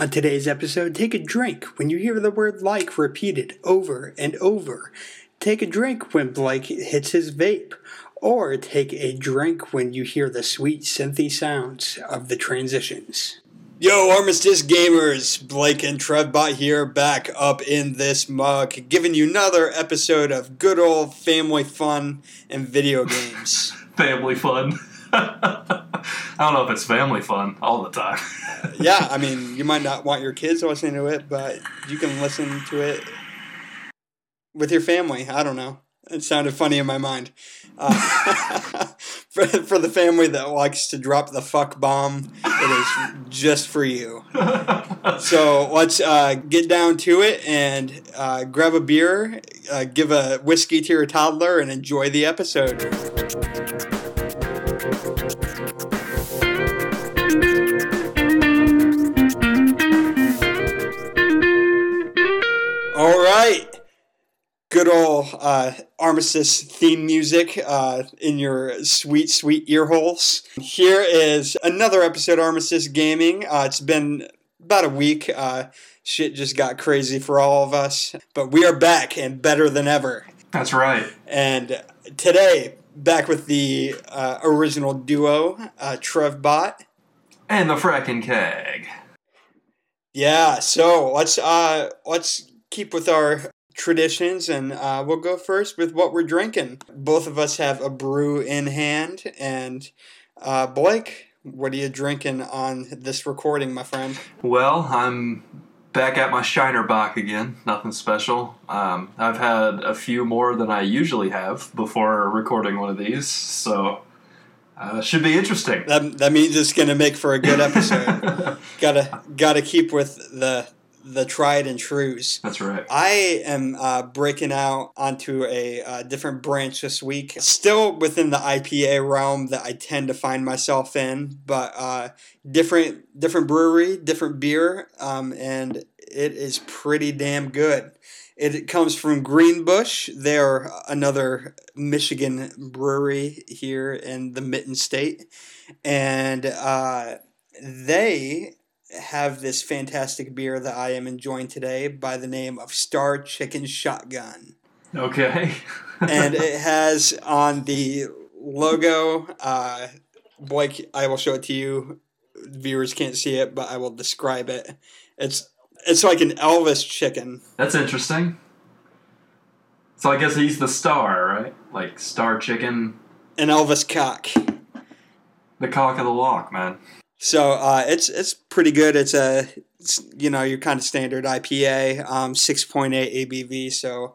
On today's episode, take a drink when you hear the word like repeated over and over. Take a drink when Blake hits his vape. Or take a drink when you hear the sweet synthy sounds of the transitions. Yo, Armistice Gamers, Blake and TrevBot here, back up in this mug, giving you another episode of good old family fun and video games. Family fun. I don't know if it's family fun all the time. Yeah, I mean, you might not want your kids listening to it, but you can listen to it with your family. I don't know. It sounded funny in my mind. For the family that likes to drop the fuck bomb, it is just for you. So let's get down to it and grab a beer, give a whiskey to your toddler, and enjoy the episode. All right. Good old Armistice theme music in your sweet, sweet ear holes. Here is another episode of Armistice Gaming. It's been about a week. Shit just got crazy for all of us. But we are back and better than ever. That's right. And today, back with the original duo, TrevBot. And the Fracking Keg. Yeah, so let's keep with our traditions, and we'll go first with what we're drinking. Both of us have a brew in hand, and Blake, what are you drinking on this recording, my friend? Well, I'm back at my Shiner Bock again. Nothing special. I've had a few more than I usually have before recording one of these, so should be interesting. That means it's going to make for a good episode. Gotta keep with the tried and trues. That's right. I am breaking out onto a different branch this week. Still within the IPA realm that I tend to find myself in, but different brewery, different beer, and it is pretty damn good. It comes from Greenbush. They're another Michigan brewery here in the Mitten State, and they have this fantastic beer that I am enjoying today by the name of Star Chicken Shotgun. Okay. And it has on the logo, Blake, I will show it to you. Viewers can't see it, but I will describe it. It's like an Elvis chicken. That's interesting. So I guess he's the star, right? Like Star Chicken. An Elvis cock. The cock of the walk, man. So it's pretty good. It's you know, your kind of standard IPA, 6.8 ABV. So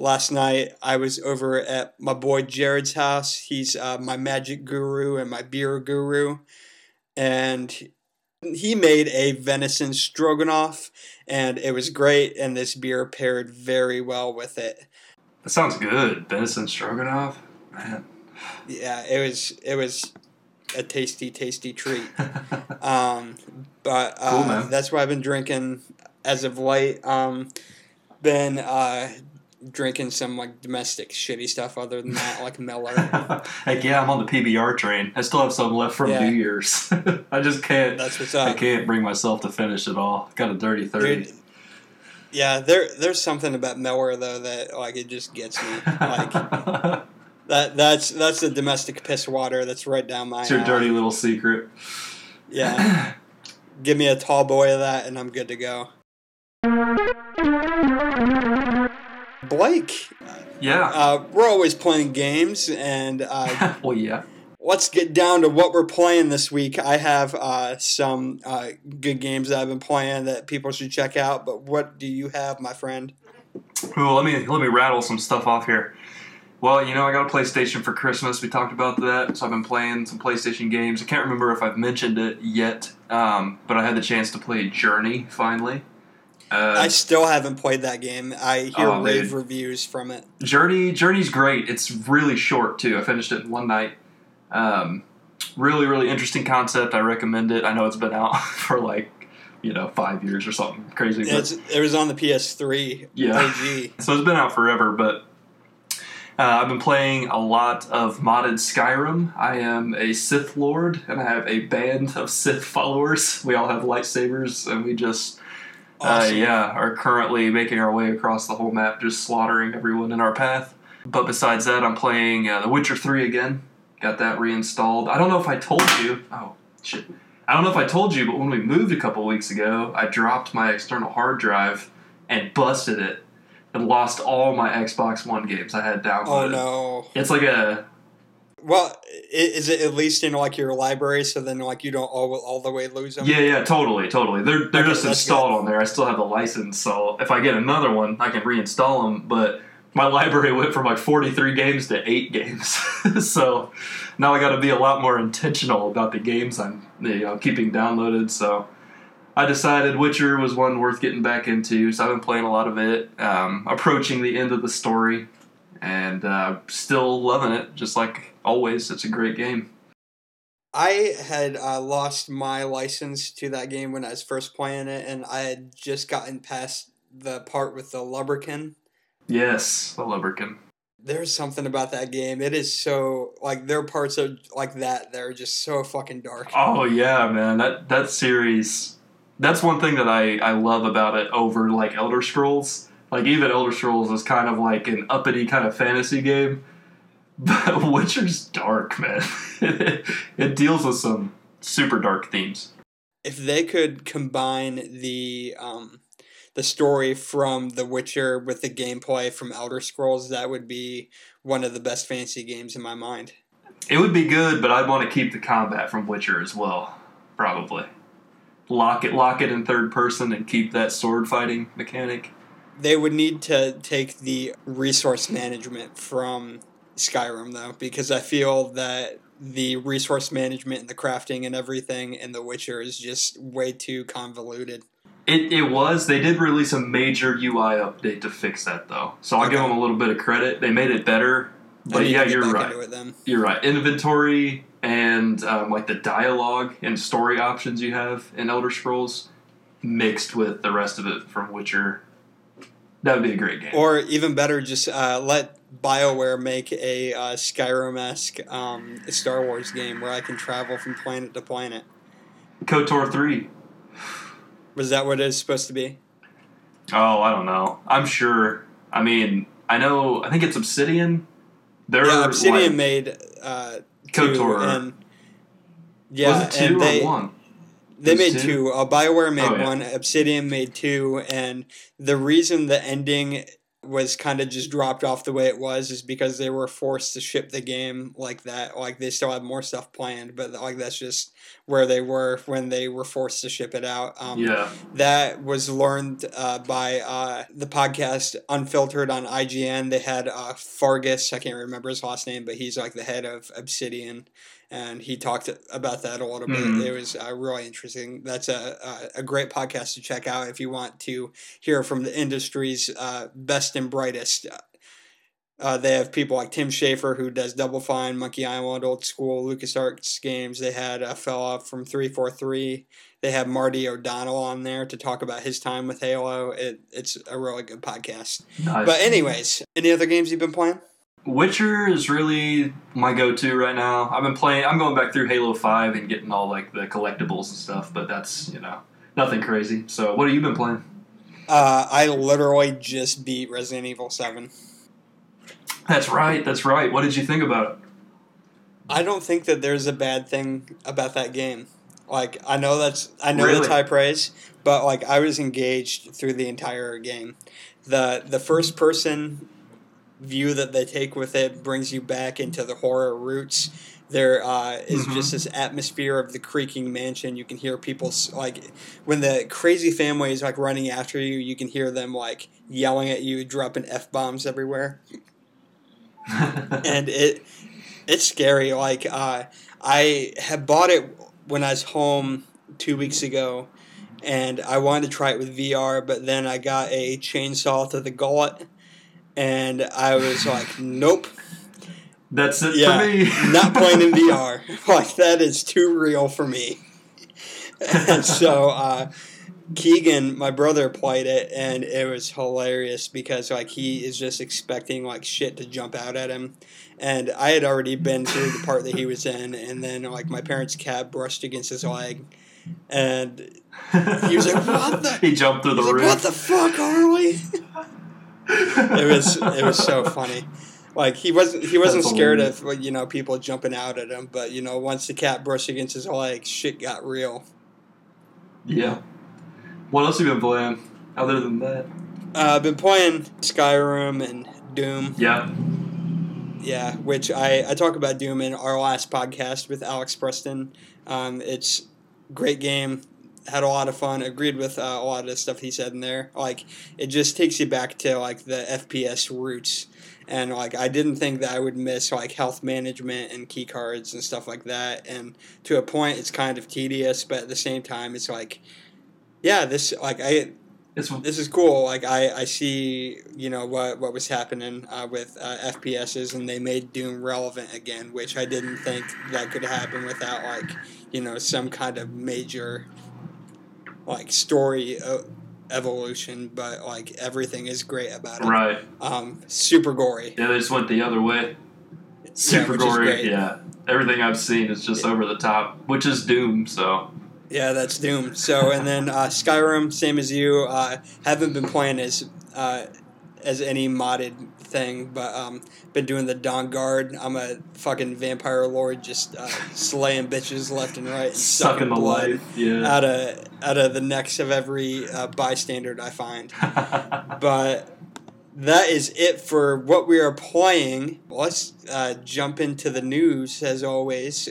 last night I was over at my boy Jared's house. He's my magic guru and my beer guru, and he made a venison stroganoff, and it was great. And this beer paired very well with it. That sounds good, venison stroganoff, man. Yeah, it was a tasty treat. But cool, that's what I've been drinking as of late. Been drinking some like domestic shitty stuff other than that, like Miller. Heck yeah, I'm on the PBR train. I still have some left from New Year's. I just can't. That's what's up. I can't bring myself to finish it all. Got a dirty 30. Dude, yeah, there's something about Miller though that like it just gets me. Like That's the domestic piss water that's right down my alley. It's your dirty little secret. Yeah. Give me a tall boy of that and I'm good to go. Blake. Yeah. We're always playing games and well, yeah. Let's get down to what we're playing this week. I have some good games that I've been playing that people should check out, but what do you have, my friend? Ooh, let me rattle some stuff off here. Well, you know, I got a PlayStation for Christmas. We talked about that, so I've been playing some PlayStation games. I can't remember if I've mentioned it yet, but I had the chance to play Journey, finally. I still haven't played that game. I hear rave reviews from it. Journey's great. It's really short, too. I finished it in one night. Really, really interesting concept. I recommend it. I know it's been out for, 5 years or something crazy. It was on the PS3. Yeah. AG. So it's been out forever, but I've been playing a lot of modded Skyrim. I am a Sith Lord, and I have a band of Sith followers. We all have lightsabers, and we just awesome. Are currently making our way across the whole map, just slaughtering everyone in our path. But besides that, I'm playing The Witcher 3 again. Got that reinstalled. I don't know if I told you. Oh, shit. I don't know if I told you, but when we moved a couple weeks ago, I dropped my external hard drive and busted it and lost all my Xbox One games I had downloaded. Oh, no. It's like a... Well, is it at least in, like, your library, so then, like, you don't all the way lose them? Yeah, totally. They're just installed on there. I still have the license, so if I get another one, I can reinstall them, but... My library went from like 43 games to 8 games, so now I got to be a lot more intentional about the games I'm keeping downloaded. So I decided Witcher was one worth getting back into, so I've been playing a lot of it, approaching the end of the story, and still loving it. Just like always, it's a great game. I had lost my license to that game when I was first playing it, and I had just gotten past the part with the lubricant. Yes, the lubricant. There's something about that game. It is so, like, there are parts of, like, that are just so fucking dark. Oh, yeah, man. That series, that's one thing that I love about it over, like, Elder Scrolls. Like, even Elder Scrolls is kind of like an uppity kind of fantasy game. But Witcher's dark, man. It deals with some super dark themes. If they could combine the story from The Witcher with the gameplay from Elder Scrolls, that would be one of the best fantasy games in my mind. It would be good, but I'd want to keep the combat from Witcher as well, probably. Lock it in third person and keep that sword fighting mechanic. They would need to take the resource management from Skyrim, though, because I feel that the resource management and the crafting and everything in The Witcher is just way too convoluted. It was. They did release a major UI update to fix that, though. So I'll give them a little bit of credit. They made it better. But yeah, you're right. You're right. Inventory and like the dialogue and story options you have in Elder Scrolls mixed with the rest of it from Witcher. That would be a great game. Or even better, just let BioWare make a Skyrim-esque Star Wars game where I can travel from planet to planet. KOTOR 3. Was that what it's supposed to be? Oh, I don't know. I'm sure. I mean, I know. I think it's Obsidian. Obsidian made KOTOR. And, was it 2 and or 1? They made 2. BioWare made 1. Obsidian made 2. And the reason the ending was kind of just dropped off the way it was is because they were forced to ship the game like that. Like, they still have more stuff planned, but, like, that's just where they were when they were forced to ship it out. That was learned by the podcast Unfiltered on IGN. They had Fargus, I can't remember his last name, but he's, like, the head of Obsidian, and he talked about that a little bit. Mm-hmm. It was really interesting. That's a great podcast to check out if you want to hear from the industry's best and brightest. They have people like Tim Schafer, who does Double Fine, Monkey Island, Old School, LucasArts games. They had a fella from 343. They have Marty O'Donnell on there to talk about his time with Halo. It's a really good podcast. Nice. But anyways, any other games you've been playing? Witcher is really my go-to right now. I've been playing. I'm going back through Halo 5 and getting all like the collectibles and stuff, but that's nothing crazy. So, what have you been playing? I literally just beat Resident Evil 7. That's right. What did you think about it? I don't think that there's a bad thing about that game. Like, I know that's high praise, but like I was engaged through the entire game. The first person view that they take with it brings you back into the horror roots. There is mm-hmm. just this atmosphere of the creaking mansion. You can hear people, like, when the crazy family is, like, running after you, you can hear them, like, yelling at you, dropping F-bombs everywhere. And it's scary. Like, I had bought it when I was home 2 weeks ago, and I wanted to try it with VR, but then I got a chainsaw to the gullet, and I was like, nope. That's it for me. Not playing in VR. Like, that is too real for me. And so Keegan, my brother, played it, and it was hilarious because, like, he is just expecting, like, shit to jump out at him. And I had already been to the part that he was in, and then, like, my parents' cab brushed against his leg, and he was like, what the... He jumped through the roof. Like, what the fuck are we? It was so funny. Like, he wasn't scared of, you know, people jumping out at him, but, you know, once the cat brushed against his leg, shit got real. Yeah. What else have you been playing, other than that? I've been playing Skyrim and Doom. Yeah. Yeah, which I talk about Doom in our last podcast with Alex Preston. It's great game. Had a lot of fun. Agreed with a lot of the stuff he said in there. Like, it just takes you back to, like, the FPS roots. And, like, I didn't think that I would miss, like, health management and key cards and stuff like that. And to a point, it's kind of tedious, but at the same time, it's like... Yeah, this is cool. Like, I see, you know, what was happening with FPSs, and they made Doom relevant again, which I didn't think that could happen without, like, you know, some kind of major, like, story evolution. But, like, everything is great about it. Right. Super gory. Yeah, they just went the other way. Super gory. Yeah, everything I've seen is just over the top, which is Doom. So. Yeah, that's Doom. So, and then Skyrim, same as you. Haven't been playing as any modded thing, but been doing the Dawn Guard. I'm a fucking vampire lord, just slaying bitches left and right, and sucking the blood life. Yeah. out of the necks of every bystander I find. But that is it for what we are playing. Let's jump into the news as always.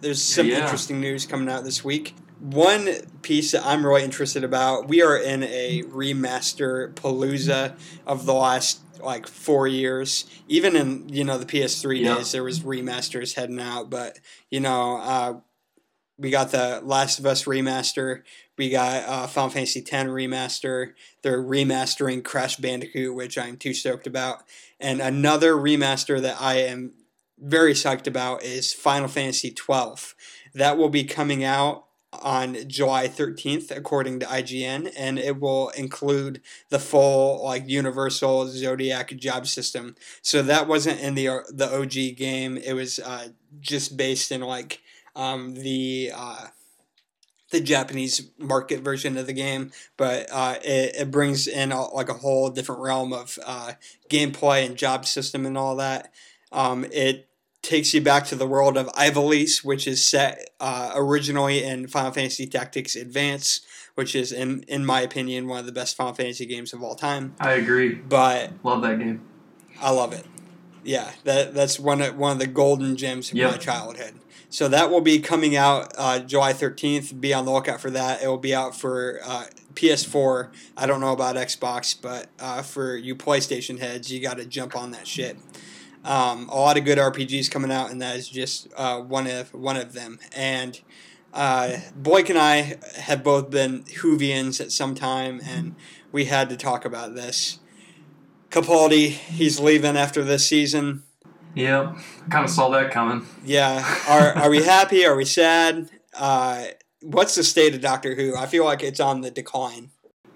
There's some interesting news coming out this week. One piece that I'm really interested about, we are in a remaster palooza of the last, like, 4 years. Even in, you know, the PS3 days, there was remasters heading out. But, you know, we got the Last of Us remaster. We got Final Fantasy X remaster. They're remastering Crash Bandicoot, which I'm too stoked about. And another remaster that I am very psyched about is Final Fantasy XII. That will be coming out on July 13th, according to IGN, and it will include the full, like, universal Zodiac job system. So that wasn't in the OG game. It was just based in, like, the Japanese market version of the game, but it brings in a whole different realm of gameplay and job system and all that. It takes you back to the world of Ivalice, which is set originally in Final Fantasy Tactics Advance, which is, in my opinion, one of the best Final Fantasy games of all time. I agree. But love that game. I love it. Yeah, that's one of the golden gems of my childhood. So that will be coming out July 13th. Be on the lookout for that. It will be out for PS4. I don't know about Xbox, but for you PlayStation heads, you got to jump on that shit. A lot of good RPGs coming out, and that is just one of them. And Blake and I have both been Whovians at some time, and we had to talk about this. Capaldi, he's leaving after this season. Yeah, I kind of saw that coming. Yeah. Are we happy? Are we sad? What's the state of Doctor Who? I feel like it's on the decline.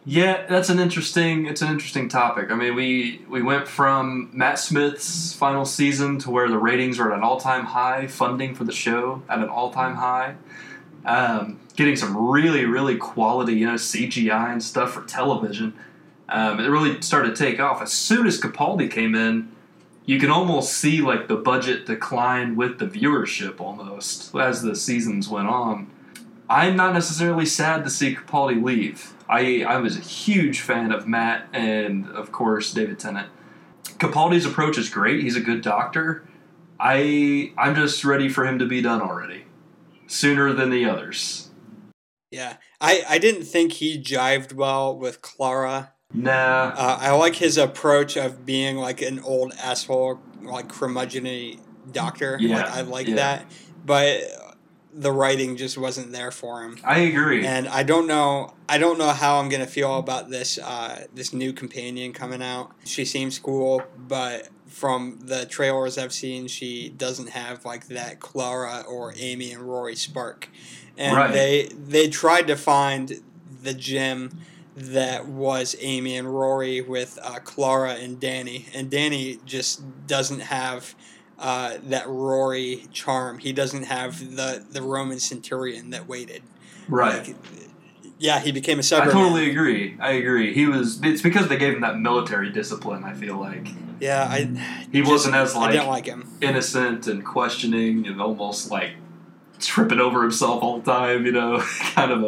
Yeah, that's an interesting topic. I mean, we went from Matt Smith's final season to where the ratings were at an all-time high, funding for the show at an all-time high, getting some really, really quality, you know, CGI and stuff for television. It really started to take off. As soon as Capaldi came in, you can almost see, like, the budget decline with the viewership almost as the seasons went on. I'm not necessarily sad to see Capaldi leave. I was a huge fan of Matt and, of course, David Tennant. Capaldi's approach is great. He's a good doctor. I'm just ready for him to be done already. Sooner than the others. Yeah. I didn't think he jived well with Clara. Nah. I like his approach of being, like, an old asshole, like, curmudgeon-y doctor. Yeah. Like, I like that. But... the writing just wasn't there for him. I agree. And I don't know how I'm going to feel about this this new companion coming out. She seems cool, but from the trailers I've seen, she doesn't have, like, that Clara or Amy and Rory spark. And they tried to find the gym that was Amy and Rory with Clara and Danny. And Danny just doesn't have that Rory charm. He doesn't have the Roman centurion that waited. Right. Like, yeah, he became a separate. I totally agree. I agree. He was. It's because they gave him that military discipline. I feel like. Yeah, he just wasn't as like. I didn't like him. Innocent and questioning and almost like tripping over himself all the time. You know, kind of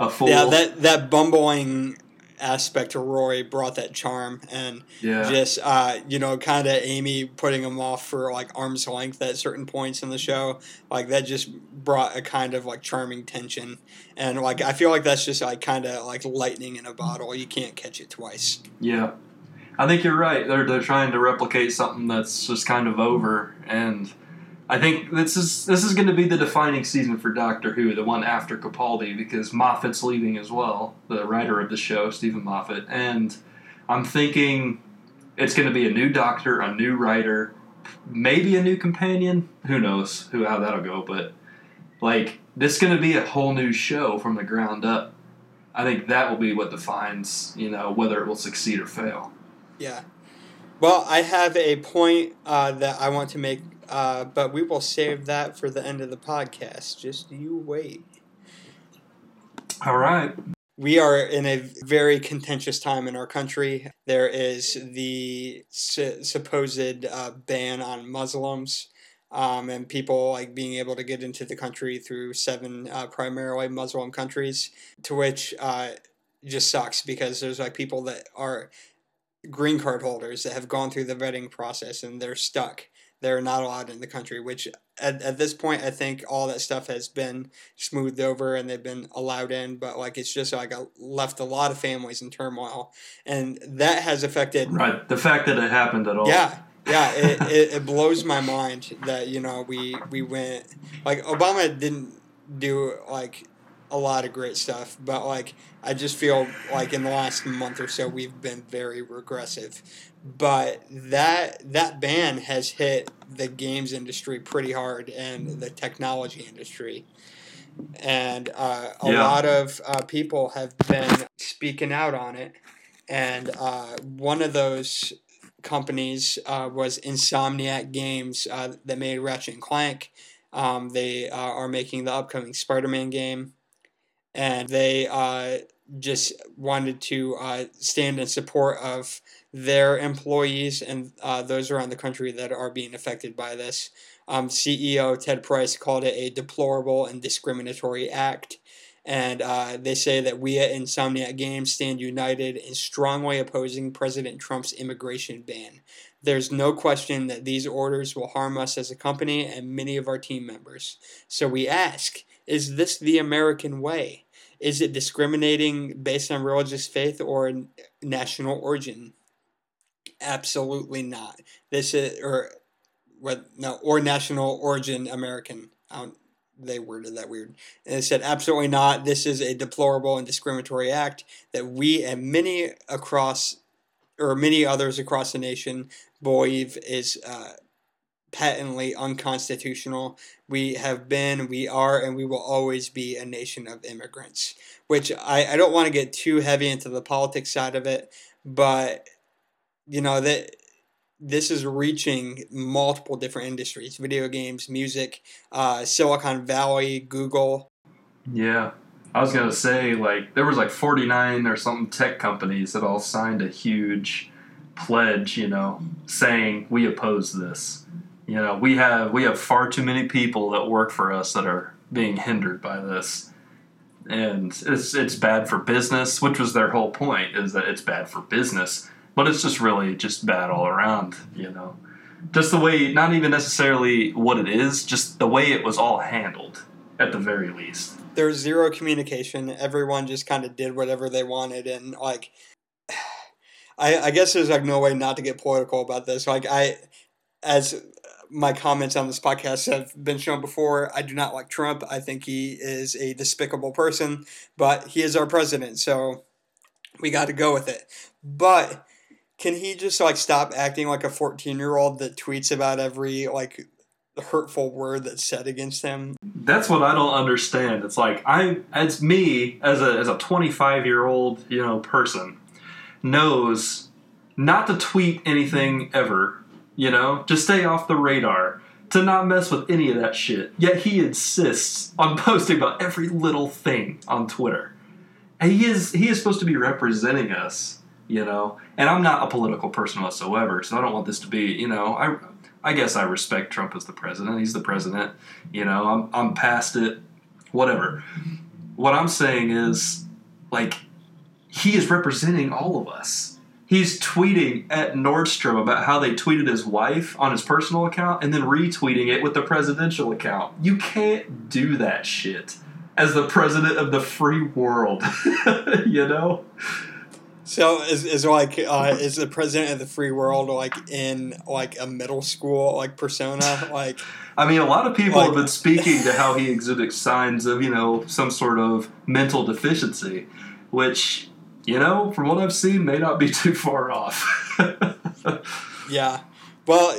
a fool. Yeah, that bumbling aspect to Rory brought that charm and just kind of Amy putting him off for like arm's length at certain points in the show, like that just brought a kind of like charming tension, and like I feel like that's just like kind of like lightning in a bottle. You can't catch it twice. Yeah, I think you're right. They're trying to replicate something that's just kind of over, and I think this is going to be the defining season for Doctor Who, the one after Capaldi, because Moffat's leaving as well, the writer of the show, Stephen Moffat. And I'm thinking it's going to be a new Doctor, a new writer, maybe a new companion. Who knows how that'll go, but like this is going to be a whole new show from the ground up. I think that will be what defines, whether it will succeed or fail. Yeah. Well, I have a point that I want to make. But we will save that for the end of the podcast. Just you wait. All right. We are in a very contentious time in our country. There is the supposed ban on Muslims and people like being able to get into the country through 7 primarily Muslim countries, to which just sucks because there's like people that are green card holders that have gone through the vetting process and they're stuck. They're not allowed in the country, which at this point, I think all that stuff has been smoothed over and they've been allowed in. But like it's just like left a lot of families in turmoil, and that has affected. Right, the fact that it happened at all. Yeah, it blows my mind that we went like Obama didn't do like a lot of great stuff, but like I just feel like in the last month or so we've been very regressive. But that ban has hit the games industry pretty hard and the technology industry. And a lot of people have been speaking out on it. And one of those companies was Insomniac Games that made Ratchet & Clank. They are making the upcoming Spider-Man game. And they just wanted to stand in support of their employees and those around the country that are being affected by this. CEO Ted Price called it a deplorable and discriminatory act. And they say that we at Insomniac Games stand united in strongly opposing President Trump's immigration ban. There's no question that these orders will harm us as a company and many of our team members. So we ask, is this the American way? Is it discriminating based on religious faith or national origin? Absolutely not. This is or national origin American. They worded that weird. And they said absolutely not. This is a deplorable and discriminatory act that we and many others across the nation believe is patently unconstitutional. We have been, we are, and we will always be a nation of immigrants. Which I don't want to get too heavy into the politics side of it, but that this is reaching multiple different industries: video games, music, Silicon Valley, Google. Yeah, I was gonna say like there was like 49 or something tech companies that all signed a huge pledge, saying we oppose this. We have far too many people that work for us that are being hindered by this, and it's bad for business, which was their whole point, is that it's bad for business. But it's just really just bad all around, Just the way, not even necessarily what it is, just the way it was all handled, at the very least. There was zero communication. Everyone just kind of did whatever they wanted. And, like, I guess there's, like, no way not to get political about this. Like, as my comments on this podcast have been shown before, I do not like Trump. I think he is a despicable person. But he is our president, so we got to go with it. But can he just, like, stop acting like a 14-year-old that tweets about every, like, the hurtful word that's said against them. That's what I don't understand. It's like, it's me as a 25-year-old, person knows not to tweet anything ever, to stay off the radar, to not mess with any of that shit. Yet he insists on posting about every little thing on Twitter. And he is supposed to be representing us, and I'm not a political person whatsoever, so I don't want this to be, I guess I respect Trump as the president. He's the president. I'm past it. Whatever. What I'm saying is, he is representing all of us. He's tweeting at Nordstrom about how they tweeted his wife on his personal account and then retweeting it with the presidential account. You can't do that shit as the president of the free world, So is the president of the free world in a middle school persona? A lot of people have been speaking to how he exhibits signs of some sort of mental deficiency, which from what I've seen may not be too far off. Yeah, well,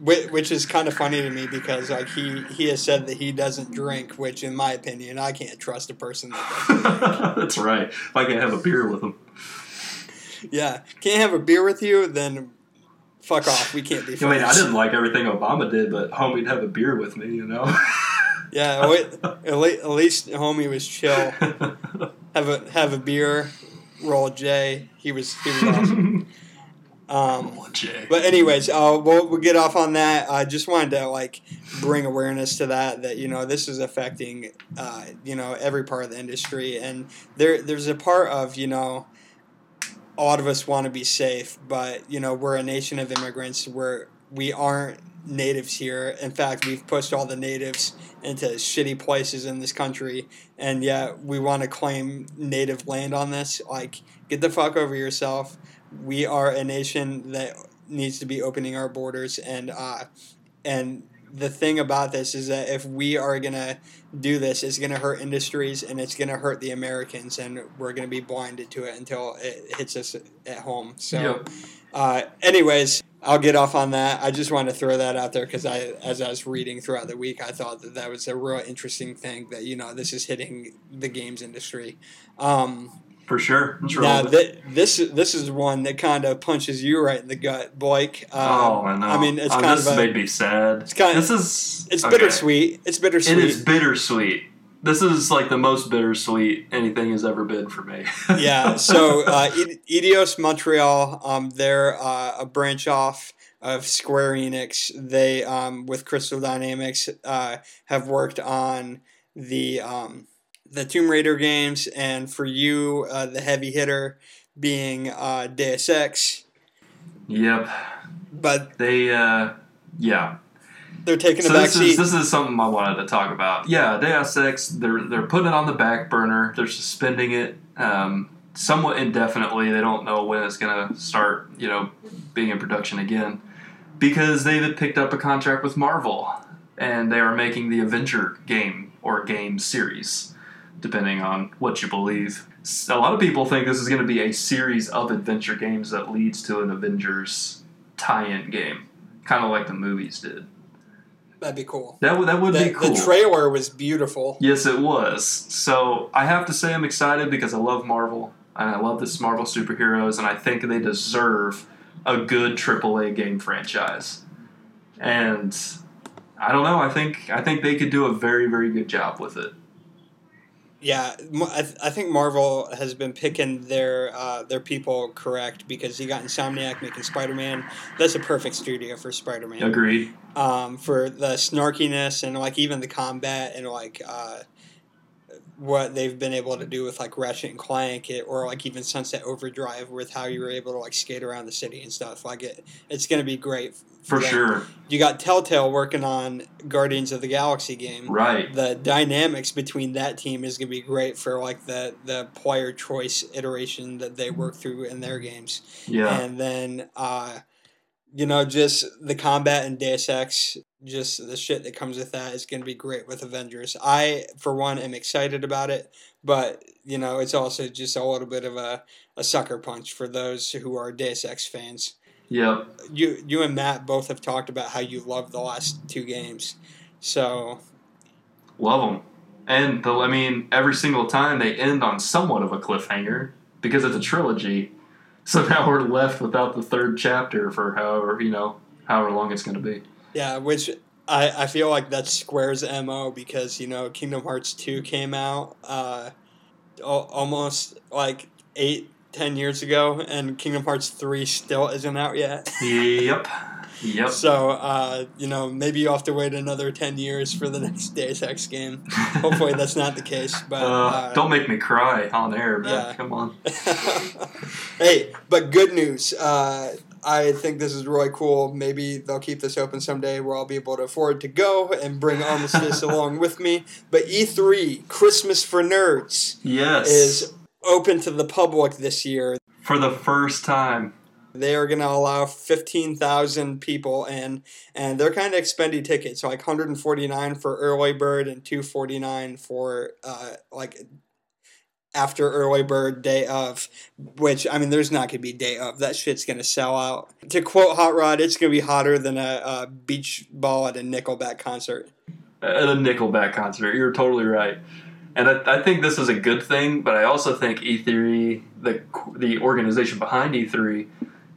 which is kind of funny to me because he has said that he doesn't drink, which in my opinion I can't trust a person that doesn't drink. That's right. If I can have a beer with him. Yeah, can't have a beer with you, then fuck off. We can't be friends. I didn't like everything Obama did, but homie'd have a beer with me, Yeah, at least homie was chill. Have a beer, roll J. He was awesome. But anyways, we'll get off on that. I just wanted to bring awareness to that this is affecting every part of the industry, and there's a part of a lot of us want to be safe, but, we're a nation of immigrants. We aren't natives here. In fact, we've pushed all the natives into shitty places in this country, and yet we want to claim native land on this. Get the fuck over yourself. We are a nation that needs to be opening our borders, and the thing about this is that if we are going to do this, it's going to hurt industries and it's going to hurt the Americans, and we're going to be blinded to it until it hits us at home. So yep. Anyways, I'll get off on that. I just wanted to throw that out there because as I was reading throughout the week, I thought that was a real interesting thing that, this is hitting the games industry. For sure. Now, this is one that kind of punches you right in the gut, Blake. I know. I mean, it's kind of made me sad. It's bittersweet. It's bittersweet. It is bittersweet. This is the most bittersweet anything has ever been for me. Yeah. So, Eidos Montreal, they're a branch off of Square Enix. They, with Crystal Dynamics, have worked on the Tomb Raider games, and for you, the heavy hitter being Deus Ex. Yep. But they, they're taking a back seat. This is something I wanted to talk about. Yeah, Deus Ex, they're putting it on the back burner. They're suspending it somewhat indefinitely. They don't know when it's going to start, being in production again, because they've picked up a contract with Marvel, and they are making the Avenger game or game series, depending on what you believe. A lot of people think this is going to be a series of adventure games that leads to an Avengers tie-in game, kind of like the movies did. That'd be cool. That would be cool. The trailer was beautiful. Yes, it was. So I have to say I'm excited because I love Marvel, and I love this Marvel superheroes, and I think they deserve a good AAA game franchise. And I don't know. I think they could do a very, very good job with it. Yeah, I think Marvel has been picking their people correct, because you got Insomniac making Spider-Man. That's a perfect studio for Spider-Man. Agreed. For the snarkiness and even the combat and what they've been able to do with Ratchet and Clank or even Sunset Overdrive with how you were able to skate around the city and stuff. It's going to be great. For sure. You got Telltale working on Guardians of the Galaxy game. Right. The dynamics between that team is going to be great for the player choice iteration that they work through in their games. Yeah. And then, just the combat in Deus Ex, just the shit that comes with that is going to be great with Avengers. I, for one, am excited about it, but, it's also just a little bit of a sucker punch for those who are Deus Ex fans. Yeah. You and Matt both have talked about how you love the last two games. So. Love them. And, I mean, every single time they end on somewhat of a cliffhanger because it's a trilogy. So now we're left without the third chapter for however long it's going to be. Yeah, which I feel like that's Square's MO because, Kingdom Hearts 2 came out almost like 8-10 years ago, and Kingdom Hearts 3 still isn't out yet. Yep. So, maybe you'll have to wait another 10 years for the next Deus Ex game. Hopefully that's not the case. But don't make me cry on air, man. Yeah. Come on. Hey, but good news. I think this is really cool. Maybe they'll keep this open someday where I'll be able to afford to go and bring Armistice along with me. But E3, Christmas for Nerds, yes, is open to the public this year. For the first time. They are going to allow 15,000 people in, and they're kind of expendy tickets, like $149 for early bird and $249 for after early bird, day of, which, I mean, there's not going to be day of. That shit's going to sell out. To quote Hot Rod, it's going to be hotter than a beach ball at a Nickelback concert. At a Nickelback concert. You're totally right. And I think this is a good thing, but I also think E3, the organization behind E3,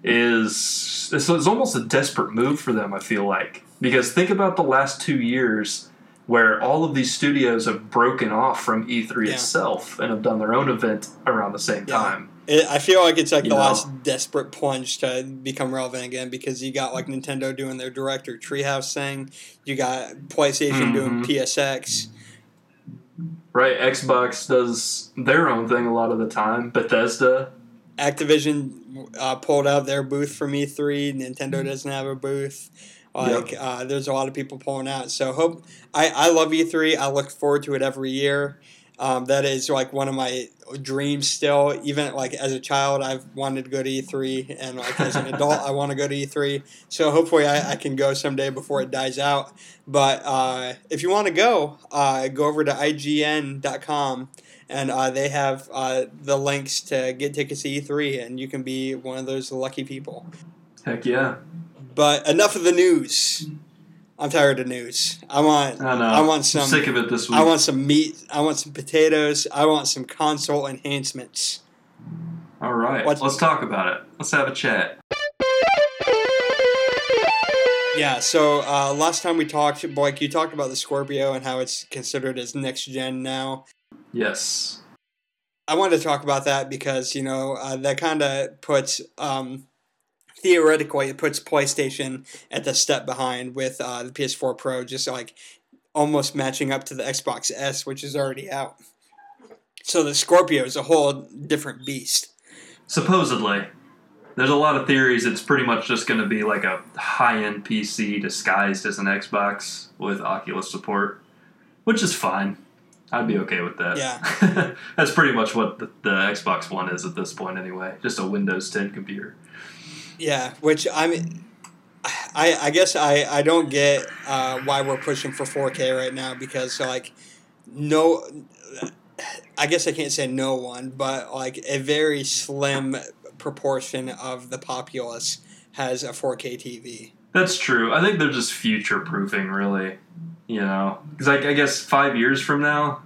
it's almost a desperate move for them, I feel like. Because think about the last 2 years where all of these studios have broken off from E3 itself and have done their own event around the same time. I feel like it's like the last desperate plunge to become relevant again because you got like Nintendo doing their Director Treehouse thing. You got PlayStation doing PSX. Right, Xbox does their own thing a lot of the time. Bethesda. Activision pulled out their booth from E3. Nintendo doesn't have a booth. There's a lot of people pulling out. So I love E3. I look forward to it every year. That is like one of my dreams still. Even like as a child, I've wanted to go to E3, and like as an adult, I want to go to E3. So hopefully, I can go someday before it dies out. But if you want to go, go over to IGN.com, and they have the links to get tickets to E3, and you can be one of those lucky people. Heck yeah! But enough of the news. I'm tired of news. I want some. I'm sick of it this week. I want some meat. I want some potatoes. I want some console enhancements. All right. Let's talk about it. Let's have a chat. Yeah, so last time we talked, Blake, you talked about the Scorpio and how it's considered as next gen now. Yes. I wanted to talk about that because, that kind of puts... theoretically, it puts PlayStation at the step behind with the PS4 Pro, just like almost matching up to the Xbox S, which is already out. So the Scorpio is a whole different beast. Supposedly. There's a lot of theories. It's pretty much just going to be like a high-end PC disguised as an Xbox with Oculus support, which is fine. I'd be okay with that. Yeah. That's pretty much what the Xbox One is at this point anyway. Just a Windows 10 computer. Yeah, which I mean, I guess I don't get why we're pushing for 4K right now because like no, I guess I can't say no one, but like a very slim proportion of the populace has a 4K TV. That's true. I think they're just future proofing, really. Because I guess 5 years from now,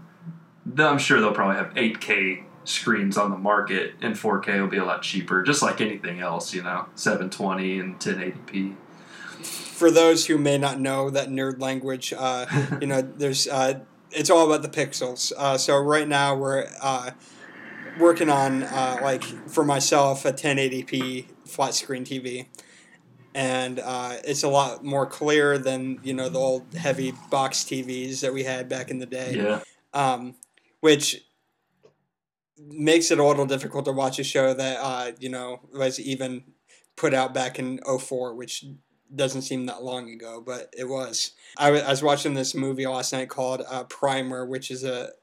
I'm sure they'll probably have 8K. Screens on the market, and 4K will be a lot cheaper, just like anything else, 720 and 1080p. For those who may not know that nerd language, there's it's all about the pixels. So right now we're working on for myself a 1080p flat screen TV, and it's a lot more clear than the old heavy box TVs that we had back in the day. Yeah. Which makes it a little difficult to watch a show that, was even put out back in 2004, which doesn't seem that long ago, but it was. I was watching this movie last night called Primer, which is the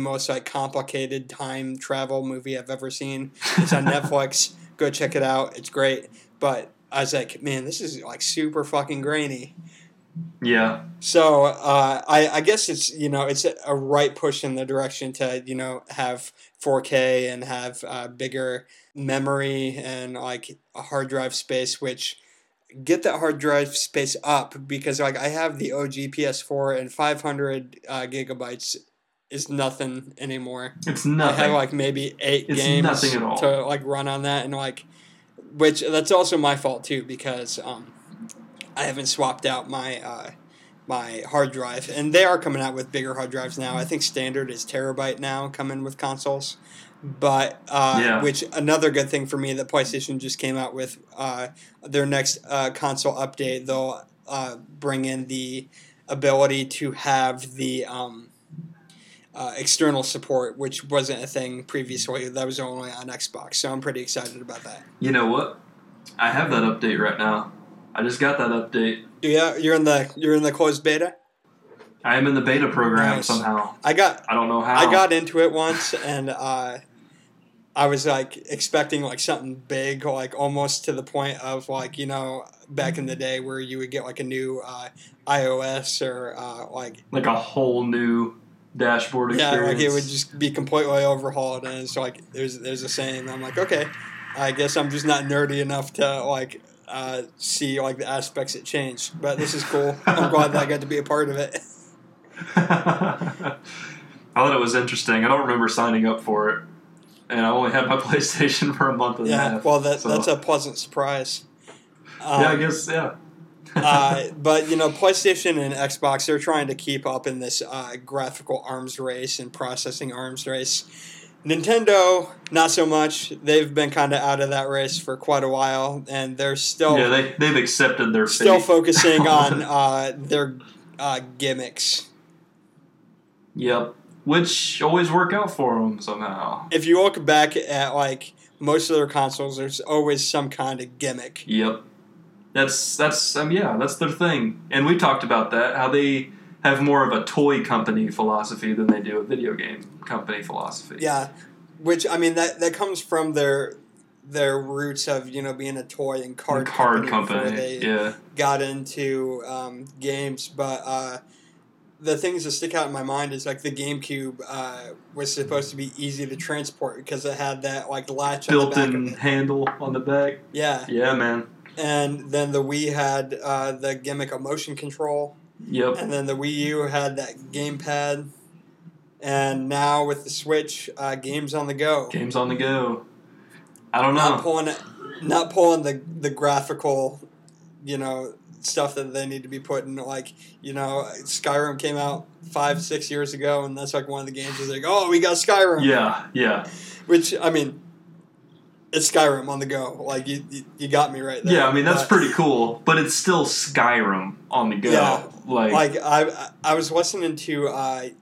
most complicated time travel movie I've ever seen. It's on Netflix. Go check it out. It's great. But I was like, man, this is super fucking grainy. Yeah. So I guess it's a right push in the direction to have 4K and have bigger memory and like a hard drive space, which get that hard drive space up, because like I have the OG PS4 and 500 gigabytes is nothing anymore. It's nothing. I have like maybe 8 games to like run on that, and like, which that's also my fault too, because I haven't swapped out my my hard drive, and they are coming out with bigger hard drives now. I think standard is terabyte now coming with consoles, but which another good thing for me that PlayStation just came out with their next console update. They'll bring in the ability to have the external support, which wasn't a thing previously. That was only on Xbox, so I'm pretty excited about that. You know what? I have that update right now. I just got that update. Yeah, you're in the closed beta? I am in the beta program somehow. I don't know how. I got into it once, and I was like expecting like something big, like almost to the point of like, you know, back in the day where you would get like a new iOS or like a whole new dashboard experience. Yeah, like it would just be completely overhauled, and it's like there's a saying. I'm like, okay, I guess I'm just not nerdy enough to like see like the aspects that changed, but this is cool. I'm glad that I got to be a part of it. I thought it was interesting. I don't remember signing up for it, and I only had my PlayStation for a month and a half. Well, that's a pleasant surprise. I guess. Yeah. But you know, PlayStation and Xbox, they're trying to keep up in this graphical arms race and processing arms race. Nintendo, not so much. They've been kind of out of that race for quite a while, and they're still they've accepted their fate. Still focusing on their gimmicks. Yep, which always work out for them somehow. If you look back at like most of their consoles, there's always some kind of gimmick. Yep, that's their thing, and we talked about that, how they have more of a toy company philosophy than they do a video game company philosophy. Yeah, which, I mean, that comes from their roots of, you know, being a toy and card company before they got into games. But the things that stick out in my mind is, like, the GameCube was supposed to be easy to transport because it had that, like, latch built-in handle on the back. Yeah. Yeah, man. And then the Wii had the gimmick of motion control. Yep. And then the Wii U had that gamepad, and now with the Switch, games on the go. Games on the go. I don't know. Not pulling the graphical, you know, stuff that they need to be putting. Like, you know, Skyrim came out 5-6 years ago, and that's like one of the games is like, oh, we got Skyrim. Yeah, yeah. Which, I mean, it's Skyrim on the go. Like, you got me right there. Yeah, I mean, that's pretty cool, but it's still Skyrim on the go. Yeah. Like I was listening to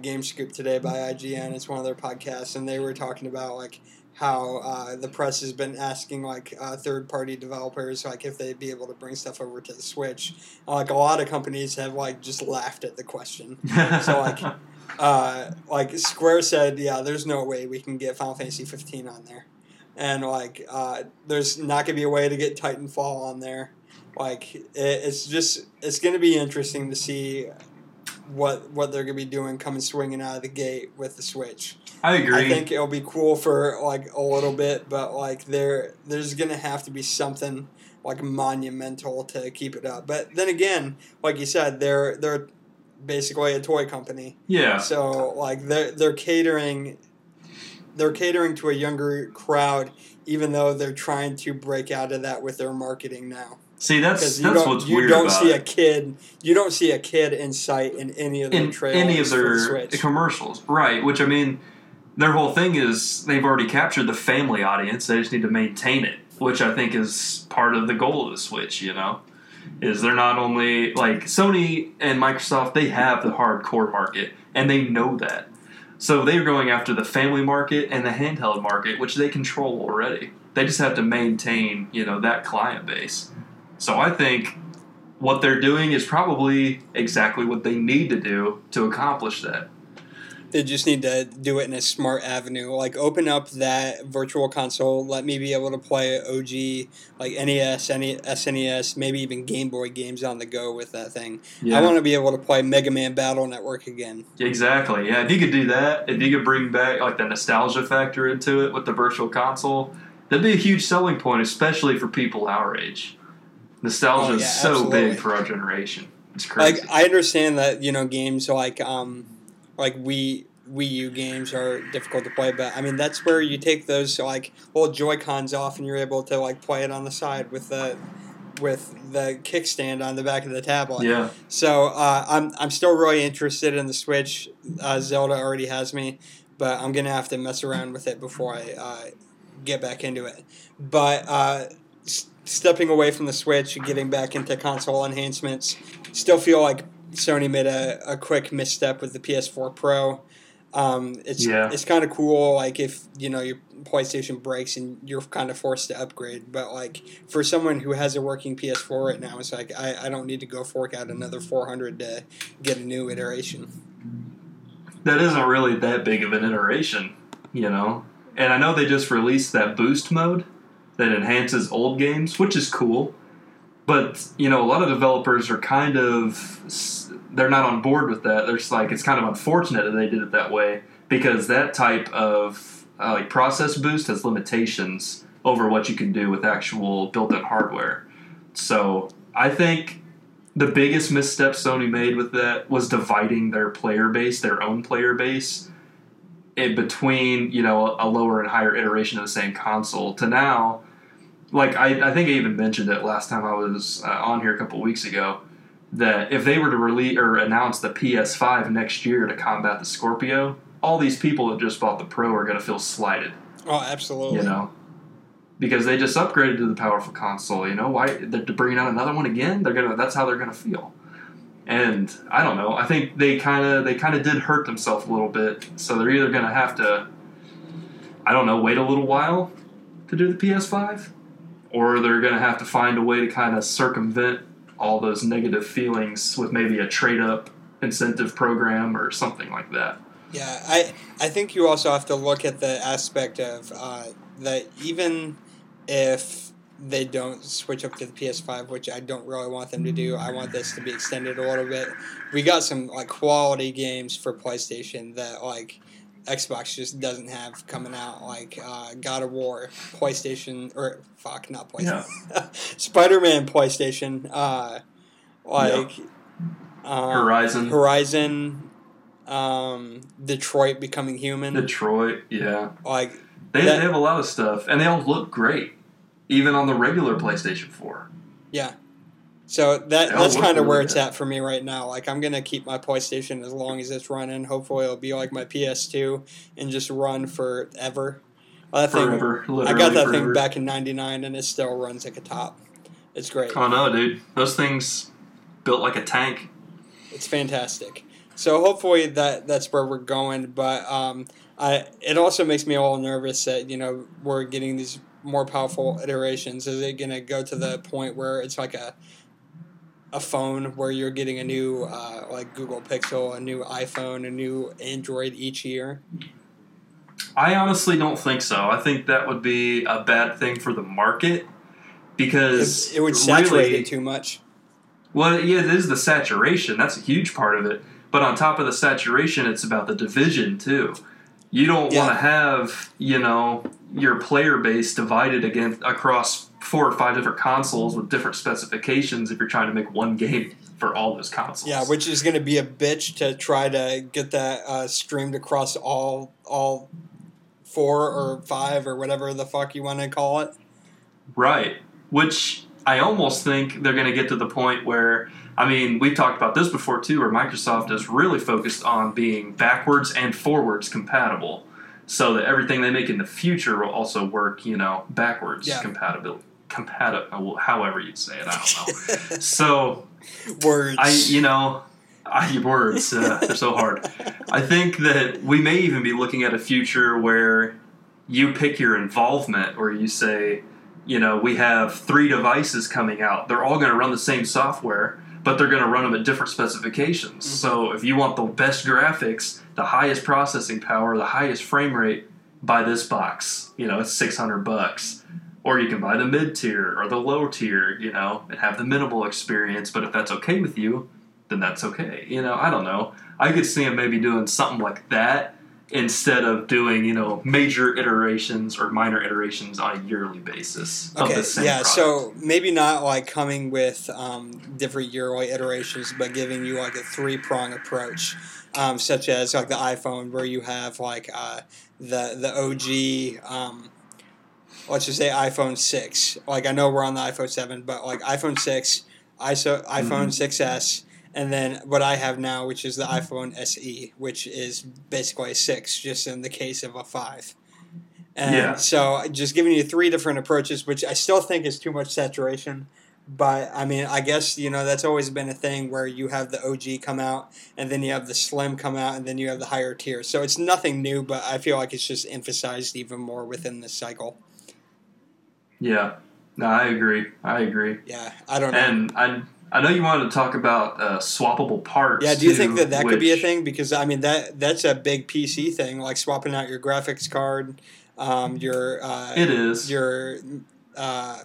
Game Scoop today by IGN. It's one of their podcasts, and they were talking about like how the press has been asking like third-party developers like if they'd be able to bring stuff over to the Switch. Like a lot of companies have like just laughed at the question. So like Square said, yeah, there's no way we can get Final Fantasy 15 on there, and like there's not gonna be a way to get Titanfall on there. Like, it's going to be interesting to see what they're going to be doing coming swinging out of the gate with the Switch. I agree. I think it'll be cool for, like, a little bit, but, like, there's going to have to be something, like, monumental to keep it up. But then again, like you said, they're basically a toy company. Yeah. So, like, they're catering to a younger crowd, even though they're trying to break out of that with their marketing now. See, that's what's weird about you don't see a kid in sight in any of their trailers. Any of their commercials, right? Which, I mean, their whole thing is they've already captured the family audience. They just need to maintain it, which I think is part of the goal of the Switch. You know, is they're not only like Sony and Microsoft. They have the hardcore market, and they know that, so they're going after the family market and the handheld market, which they control already. They just have to maintain, you know, that client base. So I think what they're doing is probably exactly what they need to do to accomplish that. They just need to do it in a smart avenue. Like, open up that virtual console. Let me be able to play OG, like NES, SNES, maybe even Game Boy games on the go with that thing. Yeah. I want to be able to play Mega Man Battle Network again. Exactly. Yeah, if you could do that, if you could bring back, like, the nostalgia factor into it with the virtual console, that'd be a huge selling point, especially for people our age. Nostalgia is so absolutely. Big for our generation. It's crazy. Like, I understand that, you know, games like Wii U games are difficult to play, but I mean that's where you take those like old Joy-Cons off and you're able to like play it on the side with the kickstand on the back of the tablet. Yeah. So I'm still really interested in the Switch. Zelda already has me, but I'm gonna have to mess around with it before I get back into it. But stepping away from the Switch and getting back into console enhancements, still feel like Sony made a quick misstep with the PS4 Pro. It's kind of cool, like, if, you know, your PlayStation breaks and you're kind of forced to upgrade. But, like, for someone who has a working PS4 right now, it's like, I don't need to go fork out another $400 to get a new iteration. That isn't really that big of an iteration, you know. And I know they just released that boost mode that enhances old games, which is cool. But, you know, a lot of developers are kind of, they're not on board with that. They're just like, it's kind of unfortunate that they did it that way, because that type of like process boost has limitations over what you can do with actual built-in hardware. So I think the biggest misstep Sony made with that was dividing their player base, their own player base, in between, you know, a lower and higher iteration of the same console to now. Like, I think I even mentioned it last time I was on here a couple weeks ago, that if they were to release or announce the PS5 next year to combat the Scorpio, all these people that just bought the Pro are going to feel slighted. Oh, absolutely. You know? Because they just upgraded to the powerful console, you know? Why? They're bringing out another one again? That's how they're going to feel. And, I don't know, I think they kind of did hurt themselves a little bit, so they're either going to have to, I don't know, wait a little while to do the PS5? Or they're going to have to find a way to kind of circumvent all those negative feelings with maybe a trade-up incentive program or something like that. Yeah, I think you also have to look at the aspect of that even if they don't switch up to the PS5, which I don't really want them to do, I want this to be extended a little bit. We got some like quality games for PlayStation that like Xbox just doesn't have coming out, like God of War, PlayStation, or fuck, not PlayStation, yeah. Spider-Man, PlayStation, Horizon, Detroit Becoming Human, yeah, like they have a lot of stuff, and they all look great, even on the regular PlayStation 4. Yeah. So that's kind of where it's at for me right now. Like, I'm going to keep my PlayStation as long as it's running. Hopefully it'll be like my PS2 and just run forever. Forever, literally forever. I got that thing back in 99, and it still runs like a top. It's great. Oh, no, dude. Those things built like a tank. It's fantastic. So hopefully that's where we're going. But it also makes me a little nervous that, you know, we're getting these more powerful iterations. Is it going to go to the point where it's like a phone where you're getting a new like Google Pixel, a new iPhone, a new Android each year? I honestly don't think so. I think that would be a bad thing for the market, because it would saturate it too much. Well, yeah, it is the saturation. That's a huge part of it. But on top of the saturation, it's about the division too. You don't want to have, you know, your player base divided across 4 or 5 different consoles with different specifications if you're trying to make one game for all those consoles. Yeah, which is going to be a bitch to try to get that streamed across all 4 or 5 or whatever the fuck you want to call it. Right, which I almost think they're going to get to the point where, I mean, we've talked about this before too, where Microsoft is really focused on being backwards and forwards compatible, so that everything they make in the future will also work, you know, backwards compatible, however you'd say it, I don't know. So, words. Words, they're so hard. I think that we may even be looking at a future where you pick your involvement, or you say, you know, we have 3 devices coming out. They're all going to run the same software, but they're going to run them at different specifications. Mm-hmm. So if you want the best graphics, the highest processing power, the highest frame rate, buy this box. You know, it's $600. Or you can buy the mid-tier or the low tier, you know, and have the minimal experience. But if that's okay with you, then that's okay. You know, I don't know. I could see them maybe doing something like that instead of doing, you know, major iterations or minor iterations on a yearly basis of the same product. So maybe not like coming with different yearly iterations, but giving you like a three-prong approach, such as like the iPhone, where you have like the OG... let's just say iPhone 6. Like, I know we're on the iPhone 7, but like iPhone 6, iPhone 6S, and then what I have now, which is the iPhone SE, which is basically a 6, just in the case of a 5. And so just giving you three different approaches, which I still think is too much saturation. But, I mean, I guess, you know, that's always been a thing where you have the OG come out, and then you have the Slim come out, and then you have the higher tier. So it's nothing new, but I feel like it's just emphasized even more within this cycle. Yeah, no, I agree. Yeah, I don't know. And I know you wanted to talk about swappable parts. Yeah, do you think that could be a thing? Because, I mean, that's a big PC thing, like swapping out your graphics card, your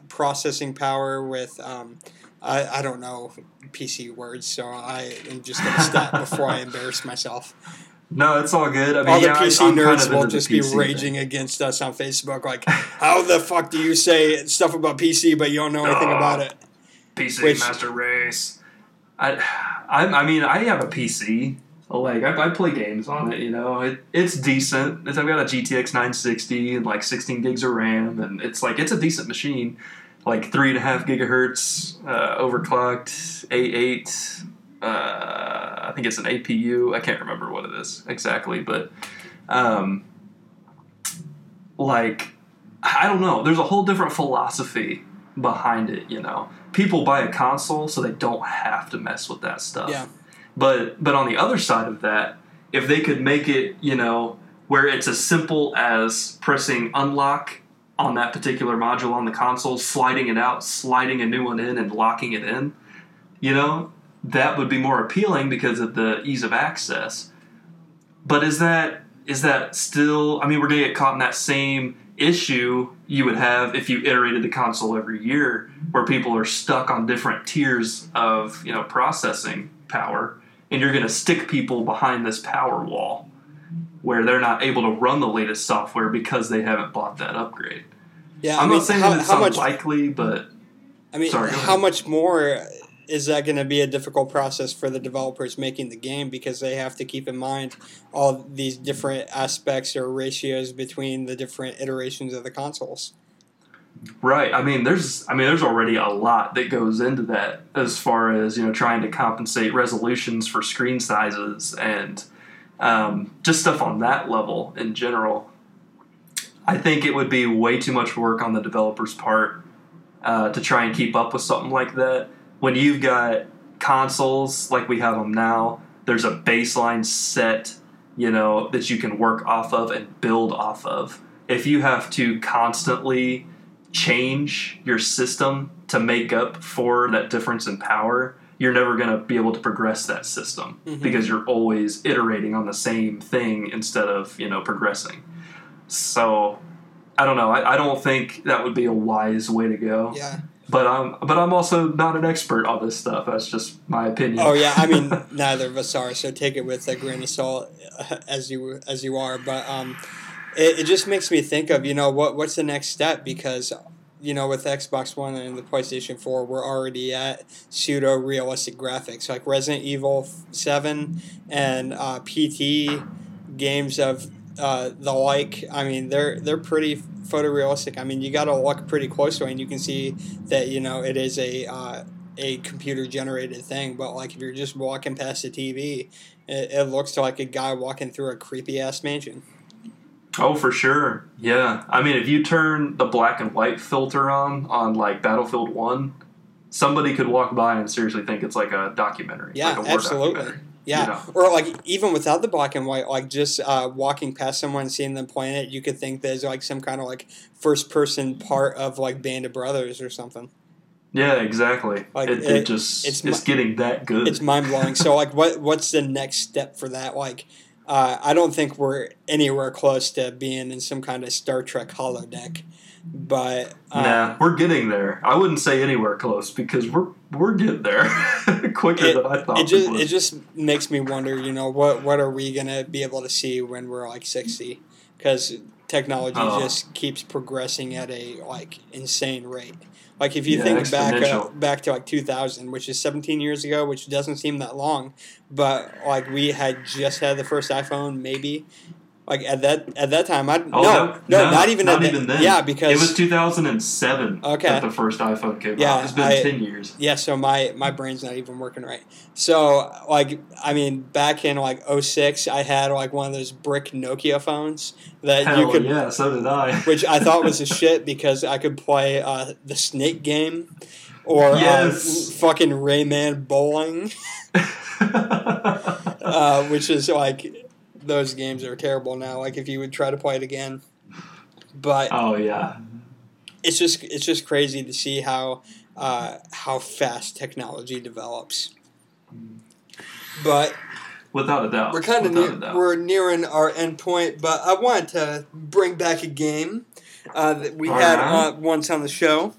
processing power with, I don't know PC words, so I am just going to stop before I embarrass myself. No, it's all good. I mean, all the PC nerds will just be raging against us on Facebook, like, how the fuck do you say stuff about PC, but you don't know anything about it? PC Master Race. I mean, I have a PC. Like, I play games on it, you know. It's decent. I've got a GTX 960 and, like, 16 gigs of RAM, and it's, like, it's a decent machine. Like, 3.5 gigahertz, overclocked, A8, I think it's an APU. I can't remember what it is exactly, but like, I don't know. There's a whole different philosophy behind it, you know. People buy a console so they don't have to mess with that stuff. Yeah. But on the other side of that, if they could make it, you know, where it's as simple as pressing unlock on that particular module on the console, sliding it out, sliding a new one in, and locking it in, you know, that would be more appealing because of the ease of access. But is that still... I mean, we're going to get caught in that same issue you would have if you iterated the console every year, where people are stuck on different tiers of, you know, processing power, and you're going to stick people behind this power wall where they're not able to run the latest software because they haven't bought that upgrade. Yeah, I'm not saying that it's unlikely, but... I mean, how much more... is that going to be a difficult process for the developers making the game, because they have to keep in mind all these different aspects or ratios between the different iterations of the consoles? Right. I mean, there's already a lot that goes into that, as far as, you know, trying to compensate resolutions for screen sizes and just stuff on that level in general. I think it would be way too much work on the developer's part to try and keep up with something like that. When you've got consoles like we have them now, there's a baseline set, you know, that you can work off of and build off of. If you have to constantly change your system to make up for that difference in power, you're never going to be able to progress that system because you're always iterating on the same thing instead of, you know, progressing. So, I don't know. I don't think that would be a wise way to go. Yeah. But I'm also not an expert on this stuff. That's just my opinion. Oh yeah, I mean, neither of us are. So take it with a grain of salt, as you are. But it just makes me think of, you know, what's the next step, because, you know, with Xbox One and the PlayStation 4, we're already at pseudo realistic graphics, like Resident Evil 7 and PT games of the like. I mean, they're pretty photorealistic. I mean, you got to look pretty closely, and you can see that, you know, it is a computer-generated thing. But, like, if you're just walking past the TV, it looks like a guy walking through a creepy-ass mansion. Oh, for sure. Yeah. I mean, if you turn the black and white filter on like, Battlefield 1, somebody could walk by and seriously think it's like a documentary. Yeah, like a war absolutely. Documentary. Yeah, you know. Or like even without the black and white, like just walking past someone and seeing them playing it, you could think there's like some kind of like first person part of like Band of Brothers or something. Yeah, exactly. Like, it's getting that good. It's mind blowing. So like, what's the next step for that? Like, I don't think we're anywhere close to being in some kind of Star Trek holodeck, but nah, we're getting there. I wouldn't say anywhere close because we're getting there quicker than I thought. It just makes me wonder, you know, what are we gonna be able to see when we're like 60? Because technology just keeps progressing at a like insane rate. Like if you think back to like 2000, which is 17 years ago, which doesn't seem that long, but like we had just had the first iPhone, maybe. Like at that time, not even then. Yeah, because it was 2007 that the first iPhone came out. It's been 10 years. Yeah, so my brain's not even working right. So like, I mean, back in like 2006, I had like one of those brick Nokia phones that so did I. Which I thought was a shit because I could play the Snake game or fucking Rayman Bowling, which is like. Those games are terrible now. Like if you would try to play it again, but it's just crazy to see how fast technology develops. But without a doubt, we're nearing our end point. But I wanted to bring back a game that we had once on the show.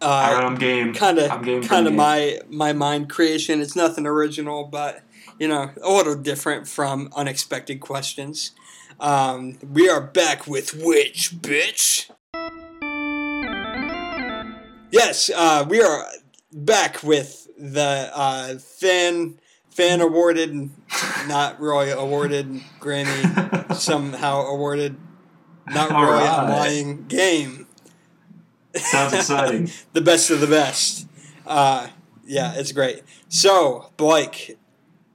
I'm game. Kind of my mind creation. It's nothing original, but. You know, a little different from unexpected questions. We are back with Which Bitch? Yes, we are back with the fan awarded, not really awarded, Grammy somehow awarded, not really lying game. Sounds exciting. The best of the best. Yeah, it's great. So, Blake.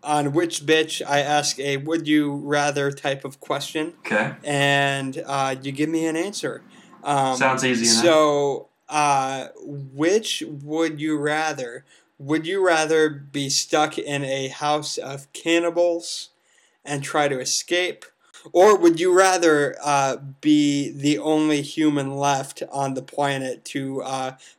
On Which Bitch, I ask a would-you-rather type of question. Okay. And you give me an answer. Sounds easy enough. So, which would you rather? Would you rather be stuck in a house of cannibals and try to escape? Or would you rather be the only human left on the planet to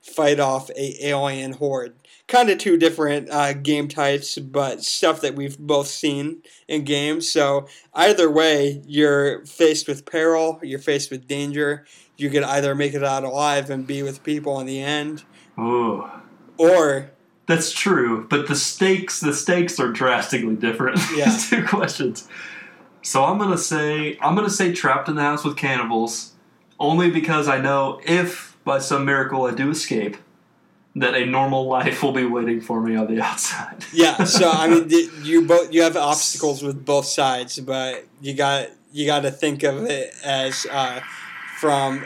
fight off an alien horde? Kind of two different game types, but stuff that we've both seen in games. So either way, you're faced with peril, you're faced with danger. You could either make it out alive and be with people in the end. Ooh. Or... That's true, but the stakes are drastically different. Yeah. These two questions. So I'm gonna say trapped in the house with cannibals, only because I know if by some miracle I do escape, that a normal life will be waiting for me on the outside. Yeah, so I mean, you have obstacles with both sides, but you got to think of it as from